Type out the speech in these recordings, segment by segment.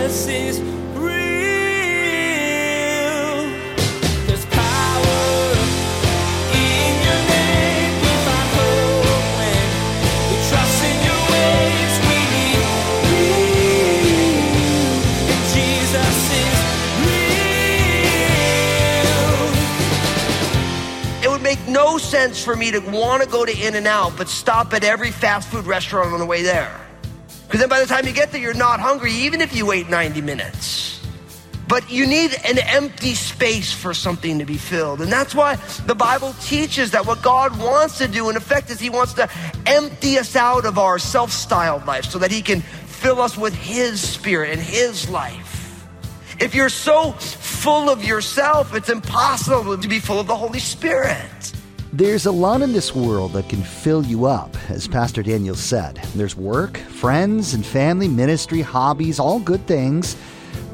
Jesus is real. There's power in your name. We find hope when we trust in your ways. We need real, and Jesus is real. It would make no sense for me to want to go to In-N-Out, but stop at every fast food restaurant on the way there. Because then by the time you get there, you're not hungry, even if you wait 90 minutes. But you need an empty space for something to be filled. And that's why the Bible teaches that what God wants to do, in effect, is he wants to empty us out of our self-styled life so that he can fill us with his spirit and his life. If you're so full of yourself, it's impossible to be full of the Holy Spirit. There's a lot in this world that can fill you up, as Pastor Daniel said. There's work, friends and family, ministry, hobbies, all good things,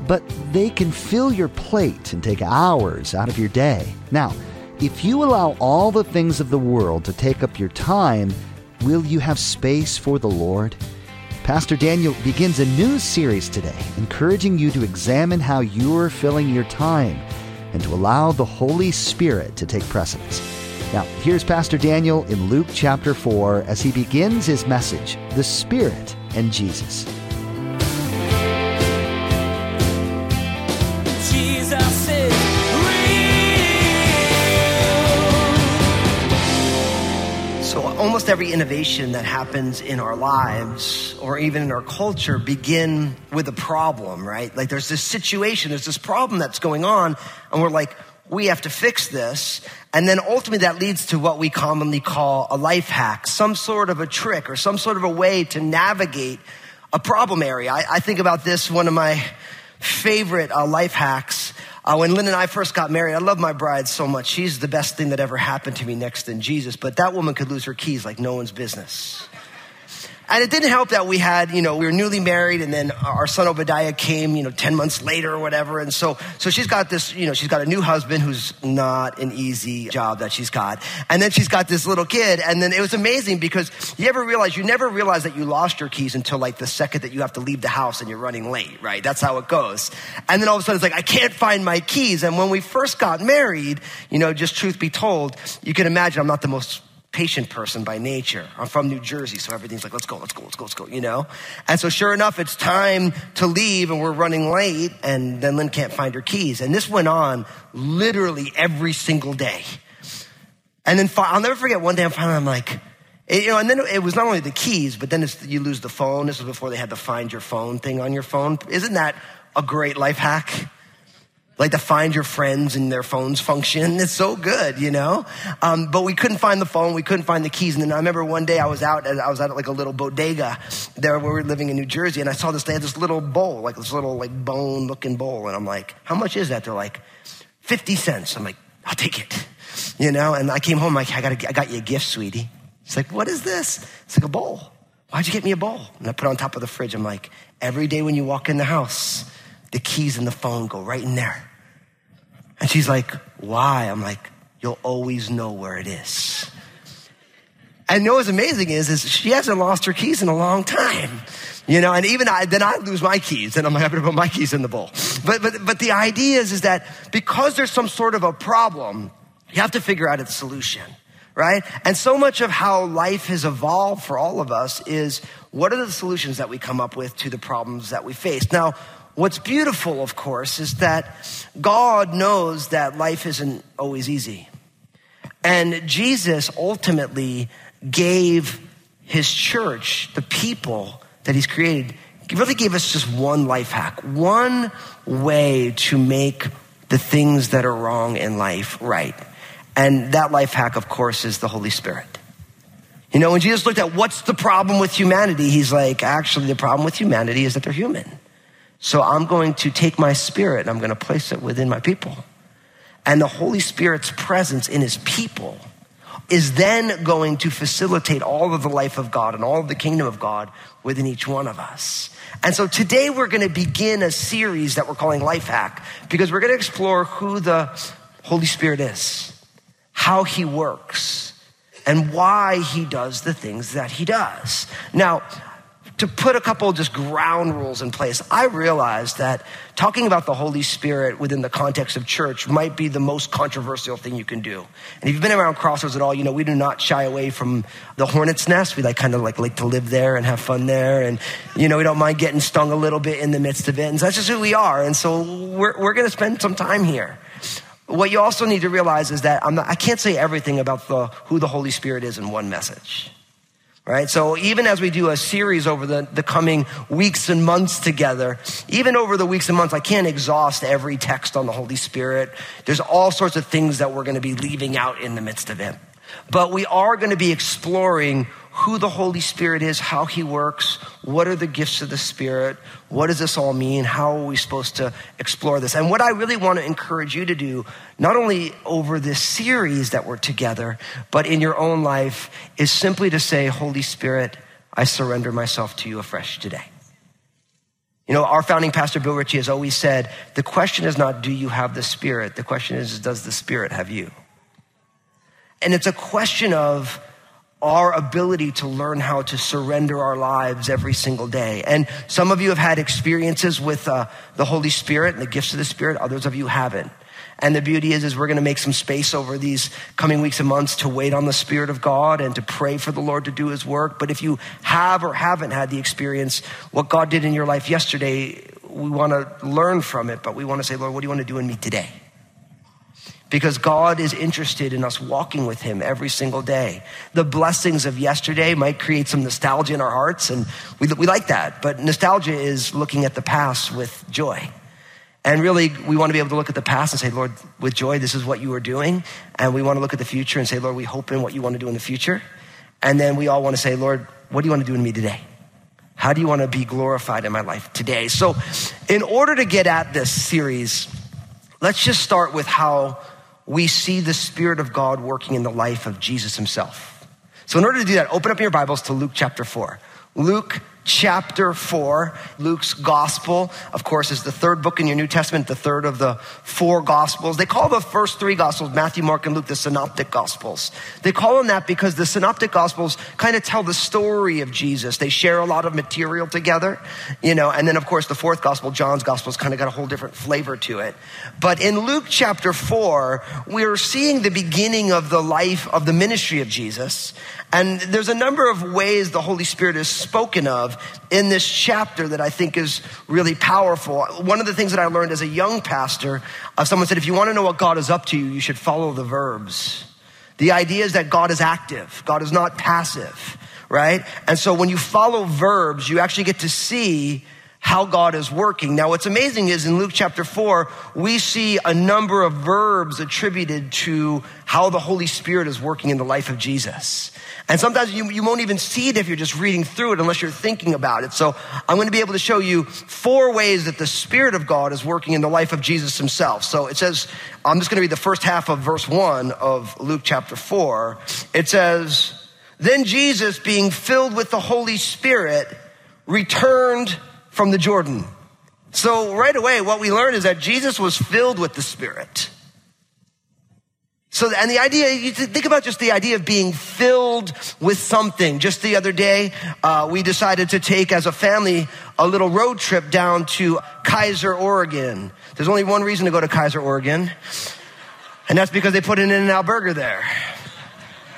but they can fill your plate and take hours out of your day. Now, if you allow all the things of the world to take up your time, will you have space for the Lord? Pastor Daniel begins a new series today, encouraging you to examine how you're filling your time and to allow the Holy Spirit to take precedence. Now, here's Pastor Daniel in Luke chapter 4 as he begins his message, The Spirit and Jesus. Jesus is real. So almost every innovation that happens in our lives or even in our culture begin with a problem, right? Like there's this situation, there's this problem that's going on, and we're like, we have to fix this. And then ultimately that leads to what we commonly call a life hack, some sort of a trick or some sort of a way to navigate a problem area. I think about this, one of my favorite life hacks. When Lynn and I first got married, I love my bride so much. She's the best thing that ever happened to me next to Jesus. But that woman could lose her keys like no one's business. And it didn't help that we had, we were newly married, and then our son Obadiah came, 10 months later or whatever. And so she's got this, she's got a new husband who's not an easy job that she's got. And then she's got this little kid. And then it was amazing because you never realize that you lost your keys until like the second that you have to leave the house and you're running late, right? That's how it goes. And then all of a sudden it's like, I can't find my keys. And when we first got married, just truth be told, you can imagine I'm not the most patient person by nature. I'm from New Jersey, so everything's like, let's go, And so sure enough, it's time to leave and we're running late, and then Lynn can't find her keys. And this went on literally every single day. And then I'll never forget one day, I'm like, and then it was not only the keys, but then you lose the phone. This was before they had the find your phone thing on your phone. Isn't that a great life hack? Like to find your friends and their phones function. It's so good, But we couldn't find the phone. We couldn't find the keys. And then I remember one day I was out at like a little bodega there where we were living in New Jersey. And I saw they had this little bowl, like this little like bone looking bowl. And I'm like, how much is that? They're like 50 cents. I'm like, I'll take it, And I came home like, I got you a gift, sweetie. It's like, what is this? It's like a bowl. Why'd you get me a bowl? And I put it on top of the fridge. I'm like, every day when you walk in the house, the keys and the phone go right in there. And she's like, why? I'm like, you'll always know where it is. And what's amazing is she hasn't lost her keys in a long time. And even I lose my keys, and I'm happy to put my keys in the bowl. But the idea is that because there's some sort of a problem, you have to figure out its solution, right? And so much of how life has evolved for all of us is what are the solutions that we come up with to the problems that we face? Now, what's beautiful, of course, is that God knows that life isn't always easy. And Jesus ultimately gave his church, the people that he's created, really gave us just one life hack, one way to make the things that are wrong in life right. And that life hack, of course, is the Holy Spirit. When Jesus looked at what's the problem with humanity, he's like, actually, the problem with humanity is that they're human. So I'm going to take my spirit and I'm going to place it within my people. And the Holy Spirit's presence in his people is then going to facilitate all of the life of God and all of the kingdom of God within each one of us. And so today we're going to begin a series that we're calling Life Hack, because we're going to explore who the Holy Spirit is, how he works, and why he does the things that he does. Now, to put a couple of just ground rules in place, I realized that talking about the Holy Spirit within the context of church might be the most controversial thing you can do. And if you've been around Crossroads at all, you know we do not shy away from the hornet's nest. We like to live there and have fun there. And, you know, we don't mind getting stung a little bit in the midst of it. And so that's just who we are. And so we're going to spend some time here. What you also need to realize is that I can't say everything about who the Holy Spirit is in one message. Right? So even as we do a series over the coming weeks and months together, even over the weeks and months, I can't exhaust every text on the Holy Spirit. There's all sorts of things that we're going to be leaving out in the midst of it. But we are going to be exploring who the Holy Spirit is, how he works, what are the gifts of the Spirit, what does this all mean, how are we supposed to explore this? And what I really want to encourage you to do, not only over this series that we're together, but in your own life, is simply to say, Holy Spirit, I surrender myself to you afresh today. You know, our founding pastor, Bill Ritchie, has always said, the question is not, do you have the Spirit? The question is, does the Spirit have you? And it's a question of our ability to learn how to surrender our lives every single day. And some of you have had experiences with the Holy Spirit and the gifts of the Spirit. Others of you haven't. And the beauty is we're going to make some space over these coming weeks and months to wait on the Spirit of God and to pray for the Lord to do his work. But if you have or haven't had the experience, what God did in your life yesterday, we want to learn from it. But we want to say, Lord, what do you want to do in me today? Because God is interested in us walking with him every single day. The blessings of yesterday might create some nostalgia in our hearts, and we like that. But nostalgia is looking at the past with joy. And really, we want to be able to look at the past and say, Lord, with joy, this is what you are doing. And we want to look at the future and say, Lord, we hope in what you want to do in the future. And then we all want to say, Lord, what do you want to do in me today? How do you want to be glorified in my life today? So in order to get at this series, let's just start with how we see the Spirit of God working in the life of Jesus himself. So in order to do that, open up your Bibles to Luke chapter 4. Luke chapter 4, Luke's gospel, of course, is the third book in your New Testament, the third of the four gospels. They call the first three gospels, Matthew, Mark, and Luke, the synoptic gospels. They call them that because the synoptic gospels kind of tell the story of Jesus. They share a lot of material together, you know, and then of course the fourth gospel, John's gospel, has kind of got a whole different flavor to it. But in Luke chapter 4, we're seeing the beginning of the life of the ministry of Jesus. And there's a number of ways the Holy Spirit is spoken of in this chapter that I think is really powerful. One of the things that I learned as a young pastor, someone said, if you want to know what God is up to, you should follow the verbs. The idea is that God is active. God is not passive, right? And so when you follow verbs, you actually get to see how God is working. Now, what's amazing is in Luke chapter 4, we see a number of verbs attributed to how the Holy Spirit is working in the life of Jesus. And sometimes you won't even see it if you're just reading through it unless you're thinking about it. So I'm going to be able to show you four ways that the Spirit of God is working in the life of Jesus himself. So it says, I'm just going to read the first half of verse 1 of Luke chapter 4. It says, then Jesus, being filled with the Holy Spirit, returned from the Jordan. So right away, what we learn is that Jesus was filled with the Spirit. So, and the idea, you think about just the idea of being filled with something. Just the other day, we decided to take as a family a little road trip down to Kaiser, Oregon. There's only one reason to go to Kaiser, Oregon, and that's because they put an In-N-Out burger there.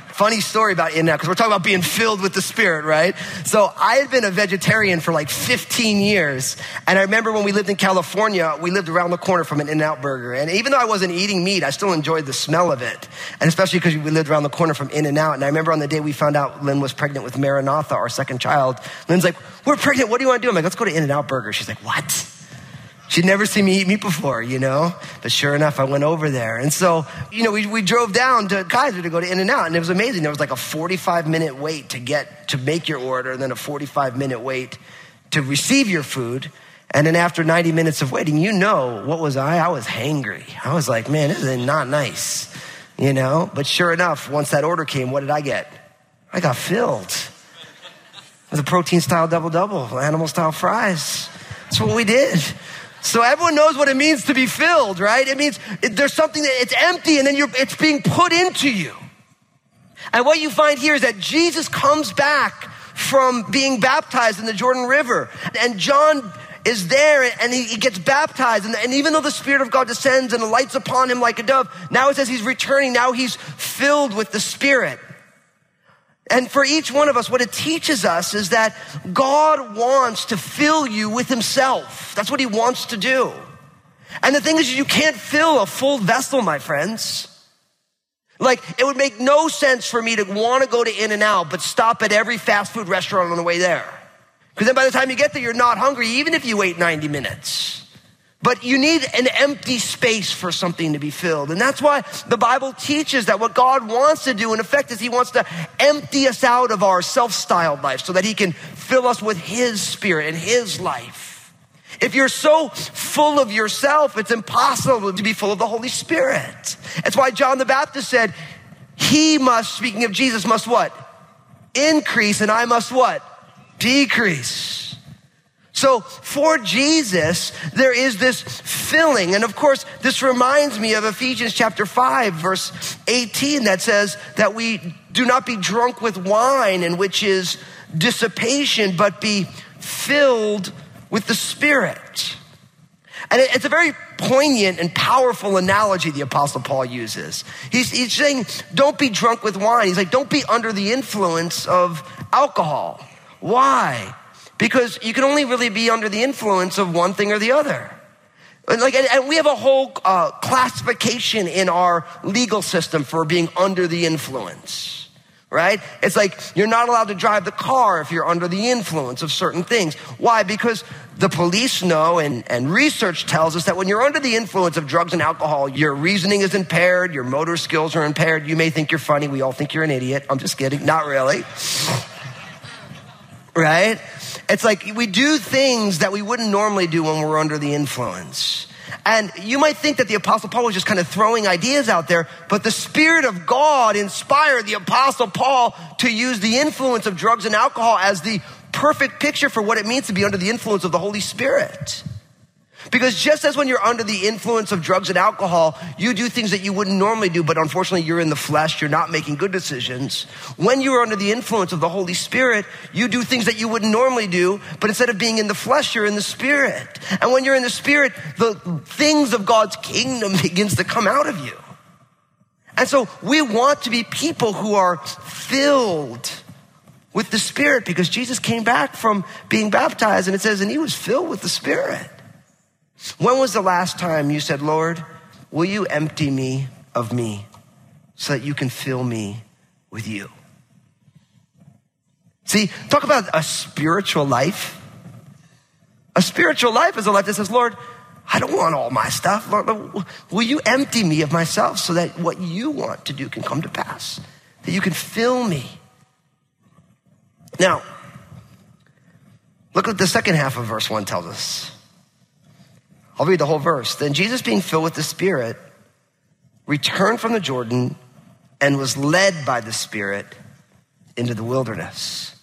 Funny story about In-N-Out, because we're talking about being filled with the Spirit, right? So I had been a vegetarian for like 15 years. And I remember when we lived in California, we lived around the corner from an In-N-Out burger. And even though I wasn't eating meat, I still enjoyed the smell of it. And especially because we lived around the corner from In-N-Out. And I remember on the day we found out Lynn was pregnant with Maranatha, our second child, Lynn's like, we're pregnant. What do you want to do? I'm like, let's go to In-N-Out burger. She's like, what? She'd never seen me eat meat before, you know? But sure enough, I went over there. And so, you know, we drove down to Kaiser to go to In-N-Out, and it was amazing. There was like a 45-minute wait to make your order, and then a 45-minute wait to receive your food. And then after 90 minutes of waiting, you know, what was I? I was hangry. I was like, man, this is not nice, you know? But sure enough, once that order came, what did I get? I got filled. It was a protein-style double-double, animal-style fries. That's what we did. So everyone knows what it means to be filled, right? It means there's something that it's empty and then it's being put into you. And what you find here is that Jesus comes back from being baptized in the Jordan River. And John is there and he gets baptized. And even though the Spirit of God descends and lights upon him like a dove, now it says he's returning. Now he's filled with the Spirit. And for each one of us, what it teaches us is that God wants to fill you with himself. That's what he wants to do. And the thing is, you can't fill a full vessel, my friends. Like, it would make no sense for me to want to go to In-N-Out, but stop at every fast food restaurant on the way there. Because then by the time you get there, you're not hungry, even if you wait 90 minutes. But you need an empty space for something to be filled. And that's why the Bible teaches that what God wants to do, in effect, is he wants to empty us out of our self-styled life so that he can fill us with his Spirit and his life. If you're so full of yourself, it's impossible to be full of the Holy Spirit. That's why John the Baptist said, he must, speaking of Jesus, must what? Increase, and I must what? Decrease. So for Jesus, there is this filling. And of course, this reminds me of Ephesians chapter 5, verse 18, that says that we do not be drunk with wine, and which is dissipation, but be filled with the Spirit. And it's a very poignant and powerful analogy the Apostle Paul uses. He's saying, don't be drunk with wine. He's like, don't be under the influence of alcohol. Why? Because you can only really be under the influence of one thing or the other. And we have a whole classification in our legal system for being under the influence, right? It's like you're not allowed to drive the car if you're under the influence of certain things. Why? Because the police know, and research tells us that when you're under the influence of drugs and alcohol, your reasoning is impaired, your motor skills are impaired. You may think you're funny. We all think you're an idiot. I'm just kidding. Not really. Right? It's like we do things that we wouldn't normally do when we're under the influence. And you might think that the Apostle Paul was just kind of throwing ideas out there, but the Spirit of God inspired the Apostle Paul to use the influence of drugs and alcohol as the perfect picture for what it means to be under the influence of the Holy Spirit. Because just as when you're under the influence of drugs and alcohol, you do things that you wouldn't normally do, but unfortunately you're in the flesh, you're not making good decisions. When you're under the influence of the Holy Spirit, you do things that you wouldn't normally do, but instead of being in the flesh, you're in the Spirit. And when you're in the Spirit, the things of God's kingdom begins to come out of you. And so we want to be people who are filled with the Spirit, because Jesus came back from being baptized and it says, and he was filled with the Spirit. When was the last time you said, Lord, will you empty me of me so that you can fill me with you? See, talk about a spiritual life. A spiritual life is a life that says, Lord, I don't want all my stuff. Lord, will you empty me of myself so that what you want to do can come to pass, that you can fill me? Now, look what the second half of verse 1 tells us. I'll read the whole verse. Then Jesus, being filled with the Spirit, returned from the Jordan and was led by the Spirit into the wilderness.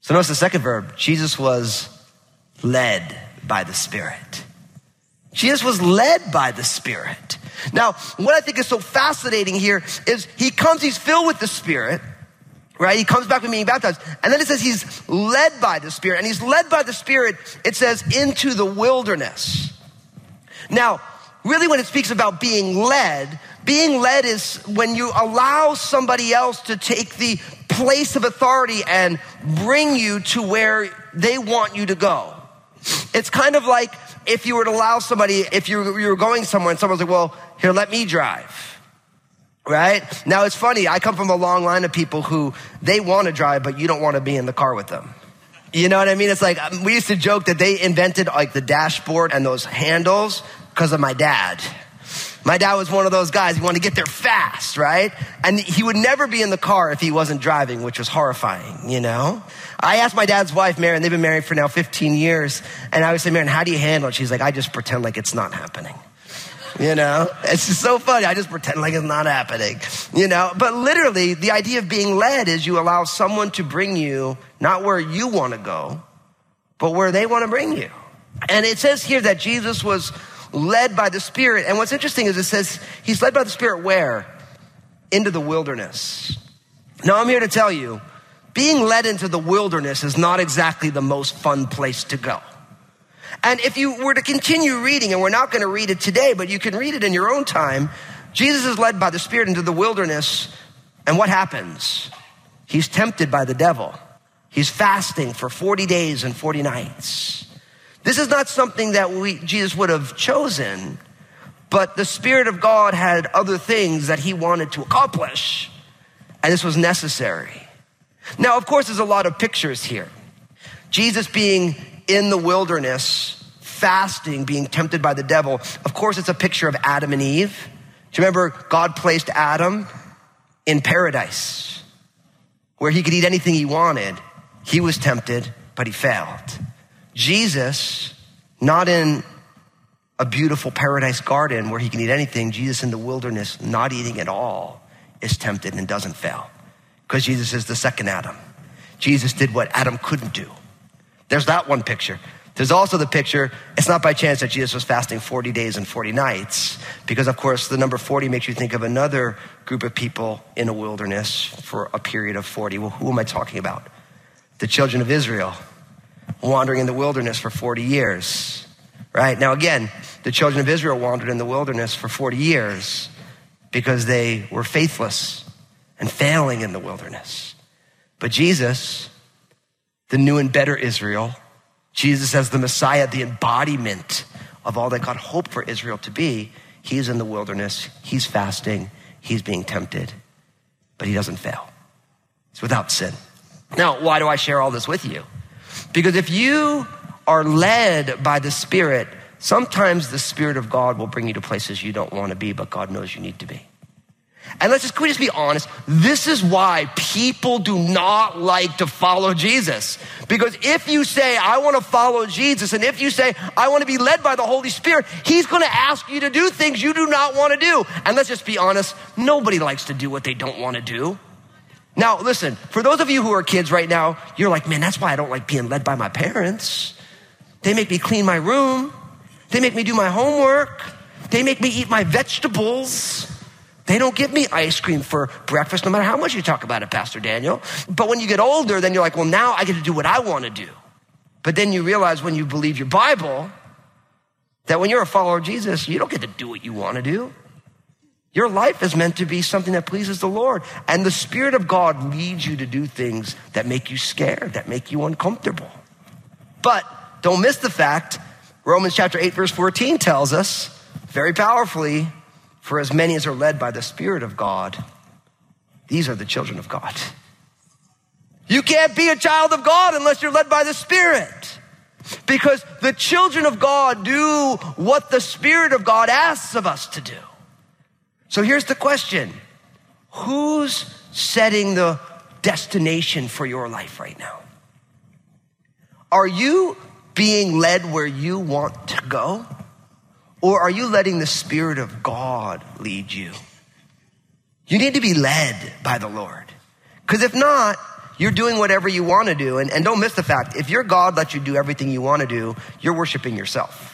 So notice the second verb. Jesus was led by the Spirit. Jesus was led by the Spirit. Now, what I think is so fascinating here is he comes, he's filled with the Spirit, right? He comes back from being baptized. And then it says he's led by the Spirit. And he's led by the Spirit, it says, into the wilderness. Now, really when it speaks about being led is when you allow somebody else to take the place of authority and bring you to where they want you to go. It's kind of like if you were to allow somebody, if you were going somewhere and someone's like, well, here, let me drive. Right? Now, it's funny. I come from a long line of people who they want to drive, but you don't want to be in the car with them. You know what I mean? It's like, we used to joke that they invented like the dashboard and those handles because of my dad. My dad was one of those guys, he wanted to get there fast, right? And he would never be in the car if he wasn't driving, which was horrifying, you know? I asked my dad's wife, Maren, they've been married for now 15 years. And I would say, Maren, how do you handle it? She's like, I just pretend like it's not happening. You know, it's just so funny. I just pretend like it's not happening, you know, but literally the idea of being led is you allow someone to bring you not where you want to go, but where they want to bring you. And it says here that Jesus was led by the Spirit. And what's interesting is it says he's led by the Spirit where? Into the wilderness. Now I'm here to tell you being led into the wilderness is not exactly the most fun place to go. And if you were to continue reading, and we're not going to read it today, but you can read it in your own time, Jesus is led by the Spirit into the wilderness. And what happens? He's tempted by the devil. He's fasting for 40 days and 40 nights. This is not something that Jesus would have chosen, but the Spirit of God had other things that he wanted to accomplish, and this was necessary. Now, of course, there's a lot of pictures here. Jesus being in the wilderness, fasting, being tempted by the devil. Of course, it's a picture of Adam and Eve. Do you remember God placed Adam in paradise where he could eat anything he wanted? He was tempted, but he failed. Jesus, not in a beautiful paradise garden where he can eat anything, Jesus in the wilderness, not eating at all, is tempted and doesn't fail because Jesus is the second Adam. Jesus did what Adam couldn't do. There's that one picture. There's also the picture, it's not by chance that Jesus was fasting 40 days and 40 nights, because of course the number 40 makes you think of another group of people in a wilderness for a period of 40. Well, who am I talking about? The children of Israel, wandering in the wilderness for 40 years, right? Now again, the children of Israel wandered in the wilderness for 40 years because they were faithless and failing in the wilderness. But Jesus, the new and better Israel, Jesus as the Messiah, the embodiment of all that God hoped for Israel to be, he's in the wilderness, he's fasting, he's being tempted, but he doesn't fail. It's without sin. Now, why do I share all this with you? Because if you are led by the Spirit, sometimes the Spirit of God will bring you to places you don't want to be, but God knows you need to be. And can we just be honest? This is why people do not like to follow Jesus. Because if you say, I want to follow Jesus, and if you say, I want to be led by the Holy Spirit, he's going to ask you to do things you do not want to do. And let's just be honest, nobody likes to do what they don't want to do. Now, listen, for those of you who are kids right now, you're like, man, that's why I don't like being led by my parents. They make me clean my room. They make me do my homework. They make me eat my vegetables. They don't give me ice cream for breakfast, no matter how much you talk about it, Pastor Daniel. But when you get older, then you're like, well, now I get to do what I want to do. But then you realize when you believe your Bible, that when you're a follower of Jesus, you don't get to do what you want to do. Your life is meant to be something that pleases the Lord. And the Spirit of God leads you to do things that make you scared, that make you uncomfortable. But don't miss the fact, Romans chapter 8, verse 14 tells us very powerfully, for as many as are led by the Spirit of God, these are the children of God. You can't be a child of God unless you're led by the Spirit. Because the children of God do what the Spirit of God asks of us to do. So here's the question. Who's setting the destination for your life right now? Are you being led where you want to go? Or are you letting the Spirit of God lead you? You need to be led by the Lord. Because if not, you're doing whatever you want to do. And don't miss the fact, if your God lets you do everything you want to do, you're worshiping yourself.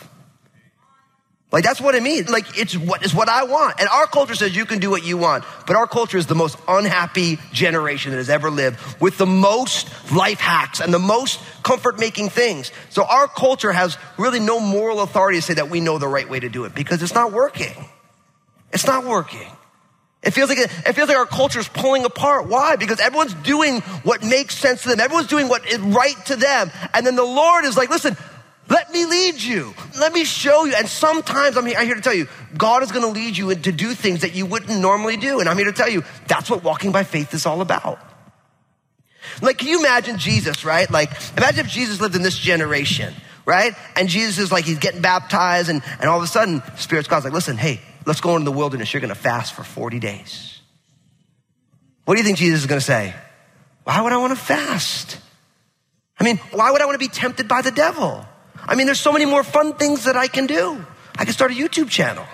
Like, that's what it means. Like, it's what I want. And our culture says you can do what you want. But our culture is the most unhappy generation that has ever lived, with the most life hacks and the most comfort-making things. So our culture has really no moral authority to say that we know the right way to do it, because it's not working. It's not working. It feels like our culture is pulling apart. Why? Because everyone's doing what makes sense to them. Everyone's doing what is right to them. And then the Lord is like, listen, let me lead you. Let me show you. And sometimes I'm here to tell you, God is going to lead you to do things that you wouldn't normally do. And I'm here to tell you, that's what walking by faith is all about. Like, can you imagine Jesus, right? Like, imagine if Jesus lived in this generation, right? And Jesus is like, he's getting baptized. And all of a sudden, Spirit's God's like, listen, hey, let's go into the wilderness. You're going to fast for 40 days. What do you think Jesus is going to say? Why would I want to fast? I mean, why would I want to be tempted by the devil? I mean, there's so many more fun things that I can do. I can start a YouTube channel.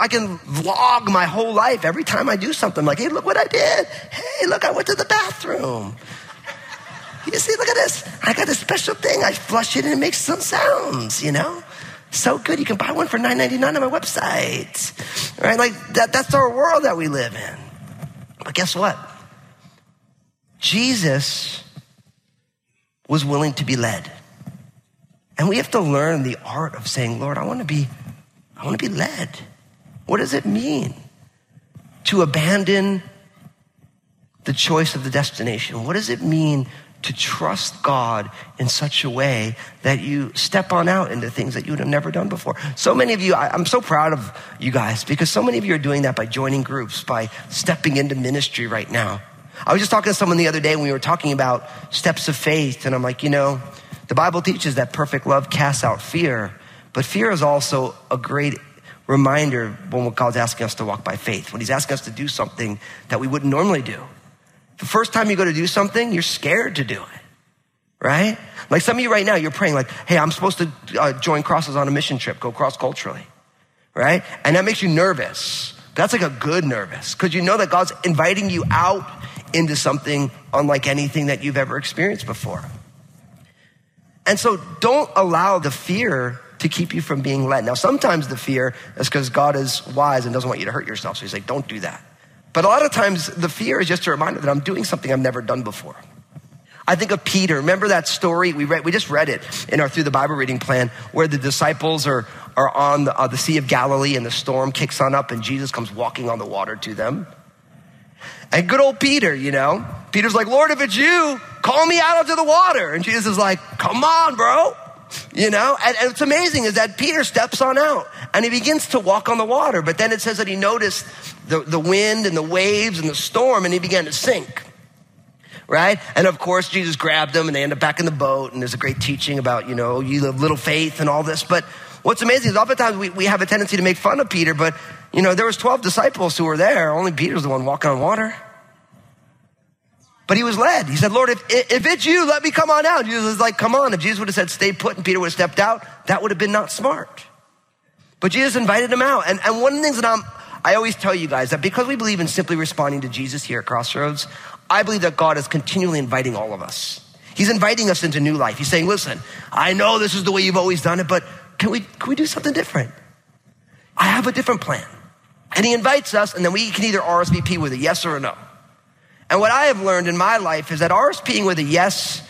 I can vlog my whole life. Every time I do something, like, hey, look what I did. Hey, look, I went to the bathroom. You see, look at this. I got this special thing. I flush it and it makes some sounds, you know? So good. You can buy one for $9.99 on my website. Right? Like, that's our world that we live in. But guess what? Jesus was willing to be led. And we have to learn the art of saying, Lord, I want to be led. What does it mean to abandon the choice of the destination? What does it mean to trust God in such a way that you step on out into things that you would have never done before? So many of you, I'm so proud of you guys, because so many of you are doing that by joining groups, by stepping into ministry right now. I was just talking to someone the other day when we were talking about steps of faith, and I'm like, the Bible teaches that perfect love casts out fear, but fear is also a great reminder when God's asking us to walk by faith, when he's asking us to do something that we wouldn't normally do. The first time you go to do something, you're scared to do it, right? Like some of you right now, you're praying like, hey, I'm supposed to join Crossroads on a mission trip, go cross-culturally, right? And that makes you nervous. That's like a good nervous, because you know that God's inviting you out into something unlike anything that you've ever experienced before. And so don't allow the fear to keep you from being led. Now, sometimes the fear is because God is wise and doesn't want you to hurt yourself. So he's like, don't do that. But a lot of times the fear is just a reminder that I'm doing something I've never done before. I think of Peter. Remember that story? We just read it in our Through the Bible Reading plan, where the disciples are on the Sea of Galilee and the storm kicks on up and Jesus comes walking on the water to them. And good old Peter, Peter's like, Lord, if it's you, call me out onto the water. And Jesus is like, come on, bro. And what's amazing is that Peter steps on out and he begins to walk on the water. But then it says that he noticed the wind and the waves and the storm, and he began to sink, right? And of course, Jesus grabbed him and they end up back in the boat. And there's a great teaching about, you have little faith and all this. But what's amazing is oftentimes we have a tendency to make fun of Peter, but there was 12 disciples who were there. Only Peter's the one walking on water. But he was led. He said, Lord, if it's you, let me come on out. Jesus was like, come on. If Jesus would have said, stay put, and Peter would have stepped out, that would have been not smart. But Jesus invited him out. And one of the things that I always tell you guys, that because we believe in simply responding to Jesus here at Crossroads, I believe that God is continually inviting all of us. He's inviting us into new life. He's saying, listen, I know this is the way you've always done it, but can we do something different? I have a different plan. And he invites us, and then we can either RSVP with a yes or a no. And what I have learned in my life is that RSPing with a yes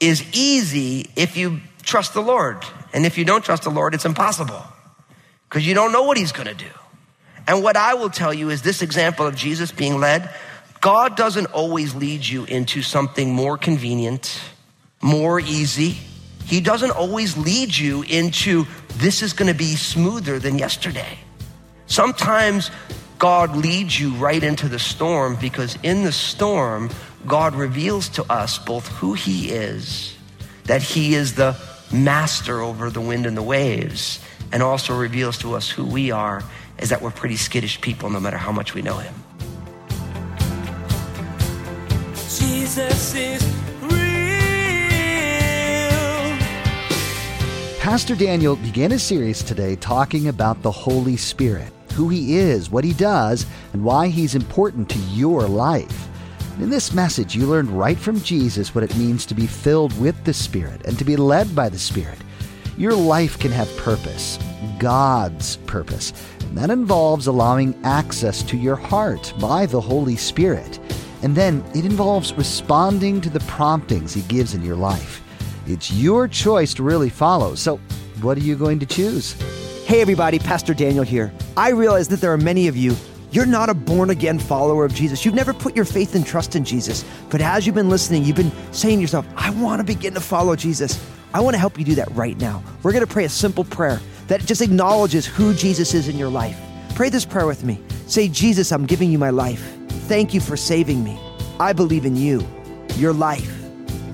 is easy if you trust the Lord. And if you don't trust the Lord, it's impossible, because you don't know what he's going to do. And what I will tell you is this example of Jesus being led. God doesn't always lead you into something more convenient, more easy. He doesn't always lead you into this is going to be smoother than yesterday. Sometimes God leads you right into the storm, because in the storm, God reveals to us both who he is, that he is the master over the wind and the waves, and also reveals to us who we are, is that we're pretty skittish people no matter how much we know him. Jesus is real. Pastor Daniel began his series today talking about the Holy Spirit, who he is, what he does, and why he's important to your life. In this message, you learned right from Jesus what it means to be filled with the Spirit and to be led by the Spirit. Your life can have purpose, God's purpose, and that involves allowing access to your heart by the Holy Spirit. And then it involves responding to the promptings he gives in your life. It's your choice to really follow. So what are you going to choose? Hey everybody, Pastor Daniel here. I realize that there are many of you, you're not a born-again follower of Jesus. You've never put your faith and trust in Jesus. But as you've been listening, you've been saying to yourself, I want to begin to follow Jesus. I want to help you do that right now. We're going to pray a simple prayer that just acknowledges who Jesus is in your life. Pray this prayer with me. Say, Jesus, I'm giving you my life. Thank you for saving me. I believe in you, your life,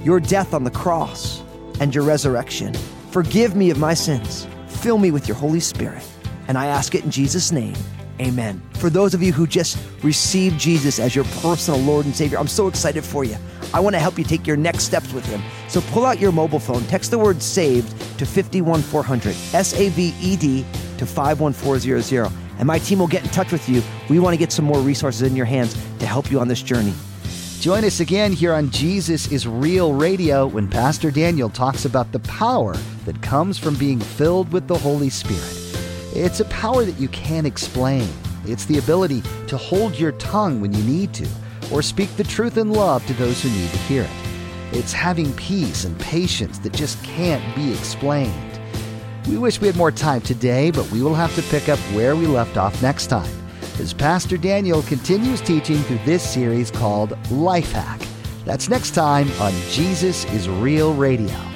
your death on the cross, and your resurrection. Forgive me of my sins. Fill me with your Holy Spirit. And I ask it in Jesus' name, amen. For those of you who just received Jesus as your personal Lord and Savior, I'm so excited for you. I want to help you take your next steps with him. So pull out your mobile phone, text the word SAVED to 51400, S-A-V-E-D to 51400. And my team will get in touch with you. We want to get some more resources in your hands to help you on this journey. Join us again here on Jesus Is Real Radio when Pastor Daniel talks about the power that comes from being filled with the Holy Spirit. It's a power that you can't explain. It's the ability to hold your tongue when you need to, or speak the truth in love to those who need to hear it. It's having peace and patience that just can't be explained. We wish we had more time today, but we will have to pick up where we left off next time as Pastor Daniel continues teaching through this series called Life Hack. That's next time on Jesus Is Real Radio.